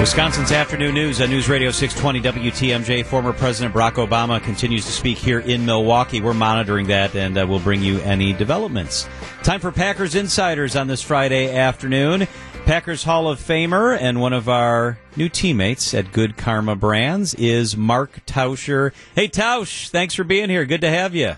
Wisconsin's Afternoon News on News Radio 620 WTMJ. Former President Barack Obama continues to speak here in Milwaukee. We're monitoring that, and we'll bring you any developments. Time for Packers Insiders on this Friday afternoon. Packers Hall of Famer and one of our new teammates at Good Karma Brands is Mark Tauscher. Hey, Tausch, thanks for being here. Good to have you.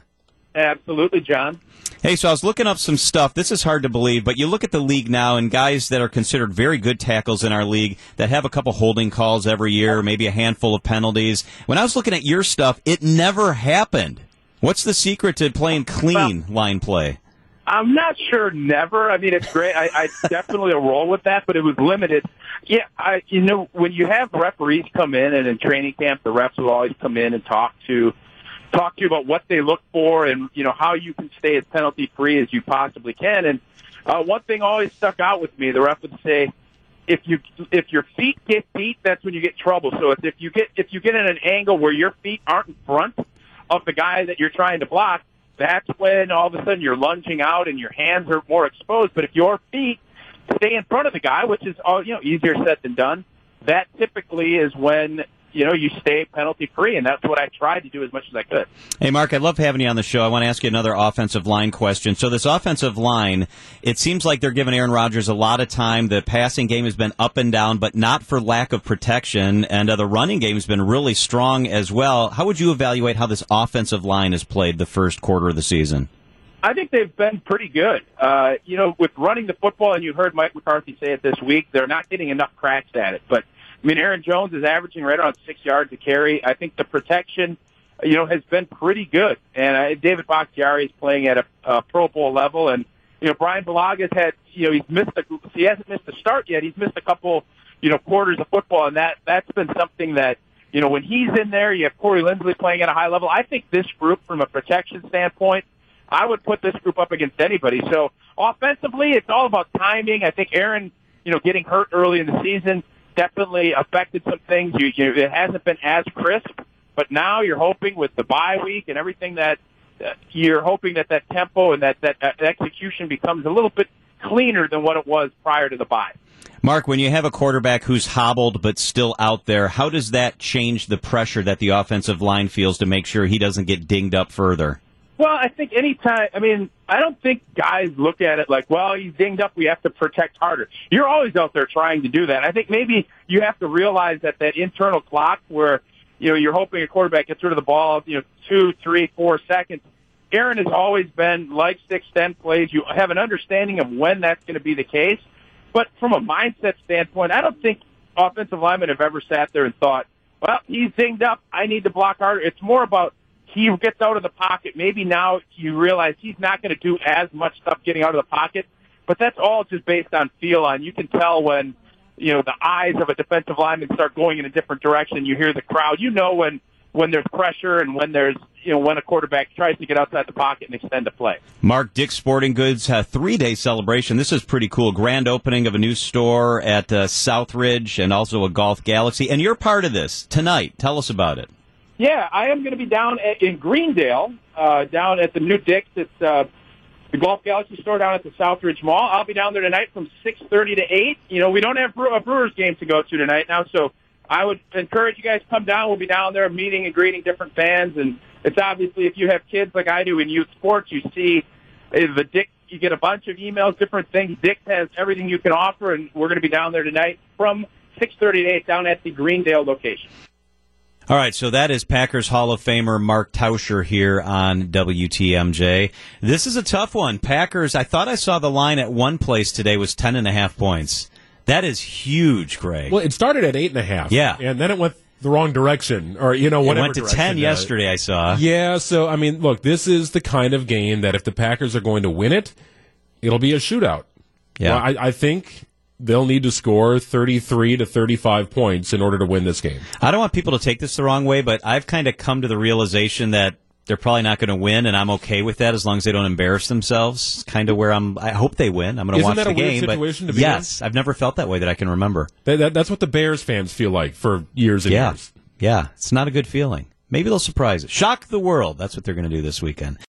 Absolutely, John. Hey, so I was looking up some stuff. This is hard to believe, but you look at the league now and guys that are considered very good tackles in our league that have a couple holding calls every year, maybe a handful of penalties. When I was looking at your stuff, it never happened. What's the secret to playing clean line play? I'm not sure never. I mean, it's great. I definitely will roll with that, but it was limited. Yeah, when you have referees come in and in training camp, the refs will always come in and talk to you about what they look for and, how you can stay as penalty-free as you possibly can. And one thing always stuck out with me, the ref would say, if your feet get beat, that's when you get trouble. So if you get in an angle where your feet aren't in front of the guy that you're trying to block, that's when all of a sudden you're lunging out and your hands are more exposed. But if your feet stay in front of the guy, which is all, easier said than done, that typically is when you stay penalty-free, and that's what I tried to do as much as I could. Hey, Mark, I love having you on the show. I want to ask you another offensive line question. So this offensive line, it seems like they're giving Aaron Rodgers a lot of time. The passing game has been up and down, but not for lack of protection, and the running game has been really strong as well. How would you evaluate how this offensive line has played the first quarter of the season? I think they've been pretty good. With running the football, and you heard Mike McCarthy say it this week, they're not getting enough cracks at it, but Aaron Jones is averaging right around 6 yards a carry. I think the protection, has been pretty good. And David Bakhtiari is playing at a Pro Bowl level. And, Brian Balaga's had, he hasn't missed a start yet. He's missed a couple, quarters of football. And that's been something that, when he's in there, you have Corey Lindsley playing at a high level. I think this group, from a protection standpoint, I would put this group up against anybody. So offensively, it's all about timing. I think Aaron, getting hurt early in the season definitely affected some things. It hasn't been as crisp, but now you're hoping with the bye week and everything that you're hoping that tempo and that execution becomes a little bit cleaner than what it was prior to the bye. Mark, when you have a quarterback who's hobbled but still out there, how does that change the pressure that the offensive line feels to make sure he doesn't get dinged up further? Well, I think I don't think guys look at it like, well, he's dinged up, we have to protect harder. You're always out there trying to do that. I think maybe you have to realize that internal clock where, you're hoping a quarterback gets rid of the ball, 2, 3, 4 seconds. Aaron has always been like 6-10 plays. You have an understanding of when that's going to be the case. But from a mindset standpoint, I don't think offensive linemen have ever sat there and thought, well, he's dinged up, I need to block harder. It's more about he gets out of the pocket. Maybe now you realize he's not going to do as much stuff getting out of the pocket, but that's all just based on feel. On you can tell when the eyes of a defensive lineman start going in a different direction. You hear the crowd. When there's pressure and when there's when a quarterback tries to get outside the pocket and extend the play. Mark, Dick's Sporting Goods had a 3-day celebration. This is pretty cool. Grand opening of a new store at Southridge and also a Golf Galaxy. And you're part of this tonight. Tell us about it. Yeah, I am going to be down in Greendale, down at the new Dick's. It's the Golf Galaxy store down at the Southridge Mall. I'll be down there tonight from 6:30 to 8. We don't have a Brewers game to go to tonight now, so I would encourage you guys to come down. We'll be down there meeting and greeting different fans. And it's obviously, if you have kids like I do in youth sports, you see the Dick's. You get a bunch of emails, different things. Dick's has everything you can offer, and we're going to be down there tonight from 6:30 to 8 down at the Greendale location. All right, so that is Packers Hall of Famer Mark Tauscher here on WTMJ. This is a tough one. Packers, I thought I saw the line at one place today was 10.5 points. That is huge, Greg. Well, it started at 8.5. Yeah. And then it went the wrong direction, or, whatever. It went to 10 yesterday, I saw. Yeah, so, look, this is the kind of game that if the Packers are going to win it, it'll be a shootout. Yeah. Well, I think they'll need to score 33 to 35 points in order to win this game. I don't want people to take this the wrong way, but I've kind of come to the realization that they're probably not going to win, and I'm okay with that as long as they don't embarrass themselves. It's kind of where I hope they win. I'm going to watch the game. Isn't that a weird situation to be in? Yes, I've never felt that way that I can remember. That's what the Bears fans feel like for years and years. Yeah, it's not a good feeling. Maybe they'll surprise it. Shock the world. That's what they're going to do this weekend.